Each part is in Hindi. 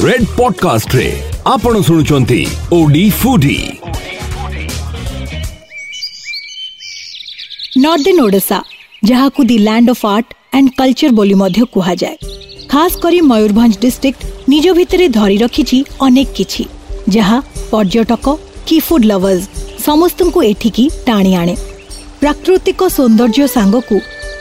रेड पॉडकास्ट रे आपण सुनुचंती ओडी फूडी। नॉर्दन ओडिशा जहाँ को the land of art and culture बोली मध्य कहा जाए, खास करी मयूरभंज डिस्ट्रिक्ट निज भितरे धरी रखिछि अनेक किछि जहाँ पर्यटक कि फूड लवर्स समस्तंकु एठिकी टाणी आणे। प्राकृतिक सौंदर्य सांगकु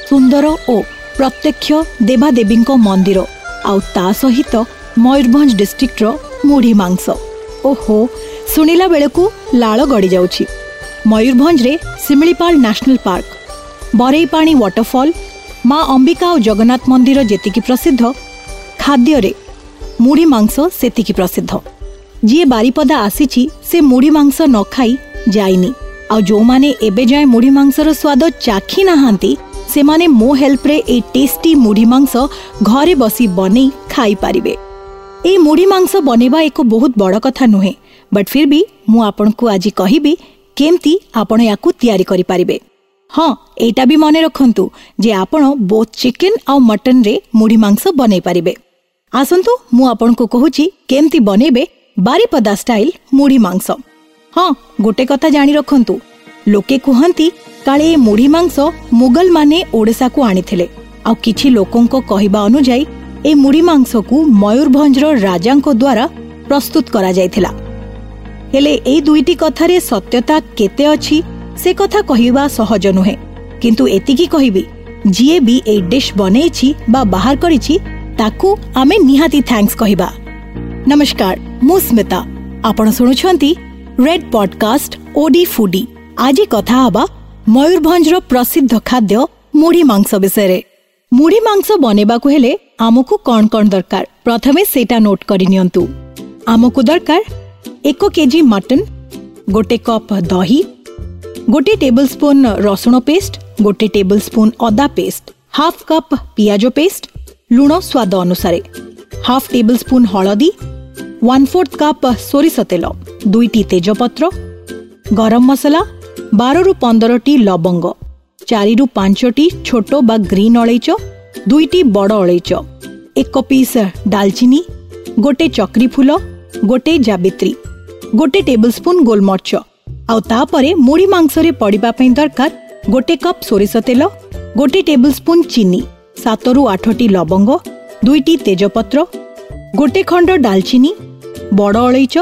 सुंदर और प्रत्यक्ष देवादेवींको मंदिर आउ ता सहित मयूरभंज डिस्ट्रिक्टर मुढ़ी मांस ओहो सुनिला बेलकु लाल गड़ी जाउछि। मयूरभंज रे Similipal national park, Bareipani waterfall, Maa Ambika और जगन्नाथ मंदिर जेतिकी प्रसिद्ध, खाद्य रे मुढ़ी मांस सेतिकी प्रसिद्ध। जी बारीपदा आसीछि से मुढ़ी मांस न खाई जाइनी। आ जो माने एबे जाए मुढ़ी मांसर स्वाद चाखी नाहांती सेमाने मो हेल्प रे ए टेस्टी मुढ़ी मांस घरे बसी बने खाई पारिबे। ए मुढ़ी मांस बनेबा एको बहुत बड़ कथा नुहे, बट फिर भी मु आपनकु आजि कहिबी केमती आपण याकु तयारी करि पारिबे। हां एटा भी मने रखंतु जे आपण बोथ चिकन आ मटन रे मुढ़ी मांस बने पारिबे। आसंतु मु आपनकु कहूची केमती बनेबे बारीपदा स्टाइल मुढ़ी मांस। हाँ गोटे कथा जानी रखंतु, लोके कहती काले मुढ़ी मांस मुगल माने ओडिशा को आनीथिले। आ किछि लोकंको कहिबा अनुजाई ए मुढ़ी मांस को मयूरभंजर राजांको द्वारा प्रस्तुत करा जायथिला। हेले ए दुईटी कथारे सत्यता केते अछि से कथा कहिबा सहज नुहे, किंतु एतिकी कहिबी जिए भी ए डिश बनेछि बा बाहर करिछि ताकू आमे निहाती थैंक्स कहिबा। नमस्कार, मु स्मिता, आपण सुनुछंती रेड पॉडकास्ट ओडी फूडी। आज कथा हबा मयूरभंजर प्रसिद्ध खाद्य मुढ़ी मांस विषय। मुढ़ी मांस बनेबाकु हेले आमकु कौन कौन दरकार प्रथमे सेटा नोट करि नियंतु। आमकु दरकार 1 केजी मटन, गोटे कप दही, गोटे टेबलस्पून रसुण पेस्ट, गोटे टेबलस्पून अदा पेस्ट, हाफ कप पियाजो पेस्ट, लुण स्वाद अनुसारे, हाफ टेबलस्पून हलदी, 1/4 कप सोरिष तेल, 2टी तेजपत्र, गरम मसला, 12 ରୁ 15ଟି लवंग, 4ରୁ 5ଟି छोट बा ग्रीन अलैच, 2ଟି बड़ अलैच, 1 पीस दालचीनी, गोटे चक्री फूल, गोटे जावित्री, गोटे टेबलस्पून गोलमर्च। आउ तापरे मुढ़ी मांसरे पड़िबा पई दरकार गोटे कप सोरिष तेल, गोटे टेबलस्पून चीनी, 7ରୁ 8ଟି लवंग, 2ଟି तेजपत्र, गोटे खंड दालचीनी, बड़ अलैच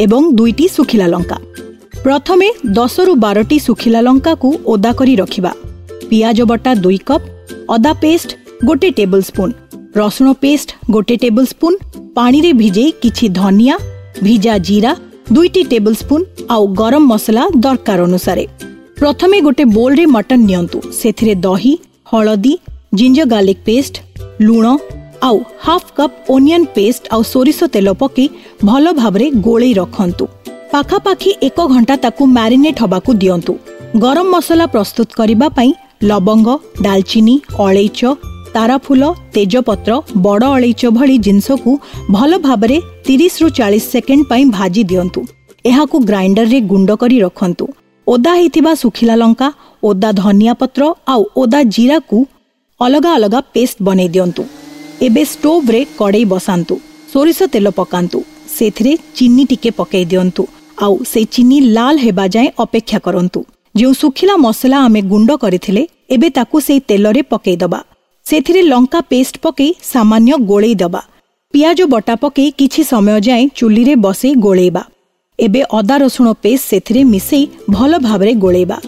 एवं 2टी सुखिला लंका। प्रथमे 10ରୁ 12ଟି सुखिला लंका को ओदा करी रखिबा। पियाज बटा 2 कप, अदा पेस्ट गोटे टेबलस्पून, रसुण पेस्ट गोटे टेबलस्पून, पानी रे भिजे किछि धनिया, भिजा जीरा 2टी टेबलस्पून आउ गरम मसला दरकार अनुसारे। प्रथमे गोटे बोल रे मटन नियंतु, सेथिरे दही, हलदी, जिंजर गार्लिक पेस्ट, लुण आउ हाफ कप ओनियन पेस्ट आउ सोरिष तेल पकी भल भाबरे गोळे रखंतु। पाखापाखि 1 घंटा ताकू मैरिनेट हवाकू दियंतु। गरम मसला प्रस्तुत करिबा पई लवंग, दालचीनी, अलैच, ताराफूल, तेजपत्र, बड़ अलैच भली जिनसकू भल भाबरे 30ରୁ 40 सेकेंड पई भाजी दियंतु। एहाकू ग्राइंडर रे गुंड करी रखंतु। ओदा हेतिबा सुखिला लंका, ओदा धनिया पत्र आउ ओदा जीरा को अलगा अलगा पेस्ट बने दियंतु। एबे स्टोव रे कड़े बसांतु, सोरिष तेल पकांतु, सेथिरे चीनी टिके पकाई दियंतु आउ से चीनी लाल हेबा जाए अपेक्षा करंतु। जो सुखिला मसला आमे गुंड करिथिले एबे ताकू से तेल रे पकाई दबा। सेथिरे लंका पेस्ट पकाई सामान्य गोळेई दबा। पियाज बटा पकाई किछि समय जाए चुल्ली रे बसे गोळेइबा। एबे अदा रसुण पेस्ट सेथिरे मिसेई भल भाबरे गोळेइबा।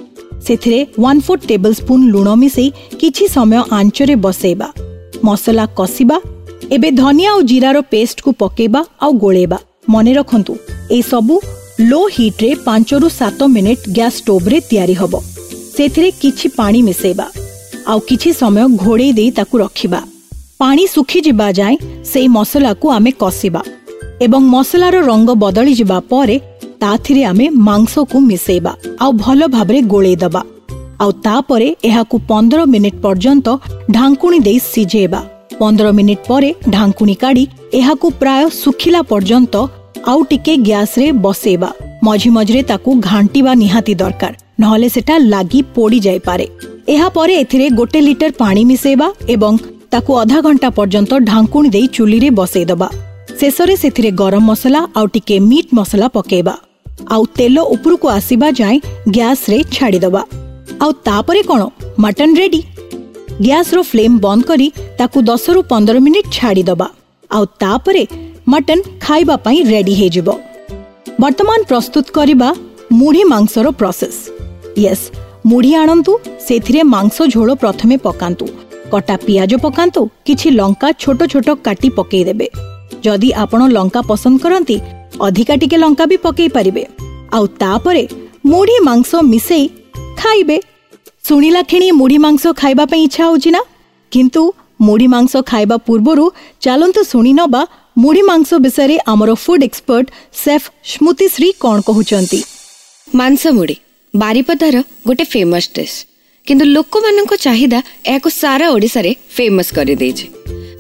सेथिरे 1/4 टेबलस्पून लुण मिसेई किछि समय आंचरे बसेइबा। मसला कसिबा। एबे धनिया और जीरार पेस्ट को पकेबा आउ गोलेबा। मने रखंतु ए सबु लो हीट रे 5ରୁ 7 मिनिट गैस स्टोव रे तयारी हबो। सेथिरे किछि पानी मिसेबा आउ किछि समय घोड़े देई ताकू रखिबा। पानी सुखी जिबा जाए सेई मसला को आमे कसिबा एवं मसलार रंग बदली जिबा परे ताथिरे आमे मांस को मिसेबा आउ भल भाबरे गोले दबा। आउ तापरे एहाकू 15 मिनिट पर्यंत ढांकुणी देई सिजेबा। 15 मिनिट परे ढांकुणी काढ़ी एहाकू प्राय सुखिला पर्यंत आउ टिके गैस रे बसेबा। मझी मझरे ताकू घांटीबा निहाती दरकार, नहले सेटा लागी पोड़ी जाय पारे। एहा परे एथिरे 1 लिटर पानी मिसेबा एवं ताकू आधा घंटा पर्यंत ढांकुणी देई चुली रे बसेई दबा। शेषरे सेथिरे गरम मसला आउ टिके मीट मसला पकेइबा आउ तेल ऊपर को आसीबा जाय गैस रे छाडी दबा आउ तापरे कोन मटन रेडी। गैस रो फ्लेम बंद करी ताकू 10 रु 15 मिनिट छाडी दबा आउ तापरे मटन खाइबा पई रेडी हे जिवो। वर्तमान प्रस्तुत करिबा मुढी मांस रो प्रोसेस। यस मुढी आनंतु सेथिरे मांस झोलो प्रथमे पकांतु कटा पियाज पकांतु किछि लंका छोटो छोटो काटी पकेइ देबे। जदि आपण लंका पसंद करंती अधिका टिके लंका भी पकेइ परिबे आउ तापरे मुढी मांस मिसेई खाइबे। सुनिला खिणी मुढी मांस खाइबा पे इच्छा होची ना, किंतु मुढी मांस खाइबा पूर्वरु चालंतु सुनी नबा मुढी मांस विषय आमर food expert chef Smruti Shri कौन कहउचंती। मांस मुढी बारिपदार गोटे फेमस डिश, किंतु लोक मानक चाहिदा याको सारा ओडिसा रे फेमस करि देछि।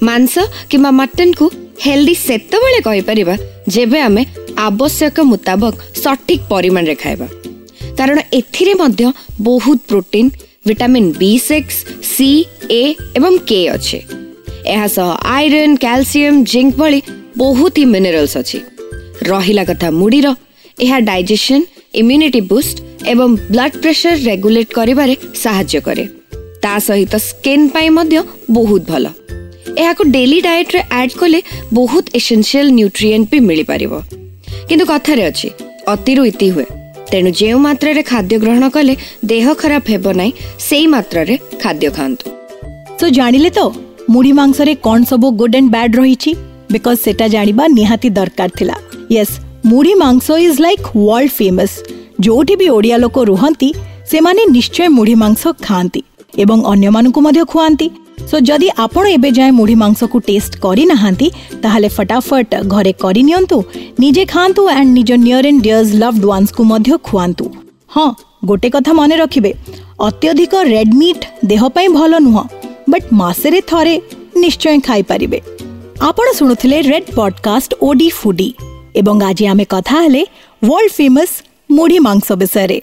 मांस किबा मटन को हेल्दी सेतबेले कहि परिबा जेबे आमे आवश्यक मुताबिक सठिक परिमाण रे खाइबा, कारण एथिरे मध्य बहुत protein vitamin B6 C A एवं K अछि। एहा सह आयरन कैल्शियम जिंक भली बहुत ही मिनरल्स अछि। रहिला कथा मुडीर, एहा डाइजेशन इम्यूनिटी बूस्ट एवं ब्लड प्रेशर रेगुलेट करिबारे सहायता करे, ता सहित स्किन पई मध्य बहुत भलो। एहा को डेली डाइट रे ऐड कोले बहुत एसेंशियल न्यूट्रिएंट भी मिलि परिबो, किंतु कथा रे अछि अतिरु इति हुए, तेणु जो मात्रा खाद्य ग्रहण कले देह खराब हेब ना सेई मात्रा खाद्य खातु। सो जानिले तो मुढ़ी मांस रे कौन सब गुड एंड बैड रही, बिकज सेटा जानिबा निहाती दरकार थिला। Yes mudhi mansa is like world famous, जोठी भी ओडिया लोक रुहंती से माने निश्चय मुढ़ी मांस खांती एवं अन्य मानकु मध्य खुआंती। सो जदि आपण एबे जाय मुढ़ी मांस को टेस्ट करी नहांती ताहले फटाफट घरे करी नियंतु, निजे खांतु एंड निज near and dears loved ones को मध्य खुआंतु। हां गोटे कथा मने रखिबे, अत्यधिक रेड मीट देह पई भलो नुह, बट मासेरे थरे निश्चय खाई परिबे। आपण सुनुथिले रेड पॉडकास्ट ओडी फूडी एवं आज आमे कथा हले वर्ल्ड फेमस मुढ़ी मांस विषय रे।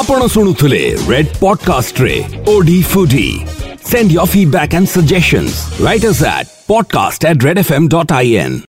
आपण सुनुथिले रेड पॉडकास्ट रे Odi foodie. Send your feedback and suggestions. Write us at podcast@redfm.in.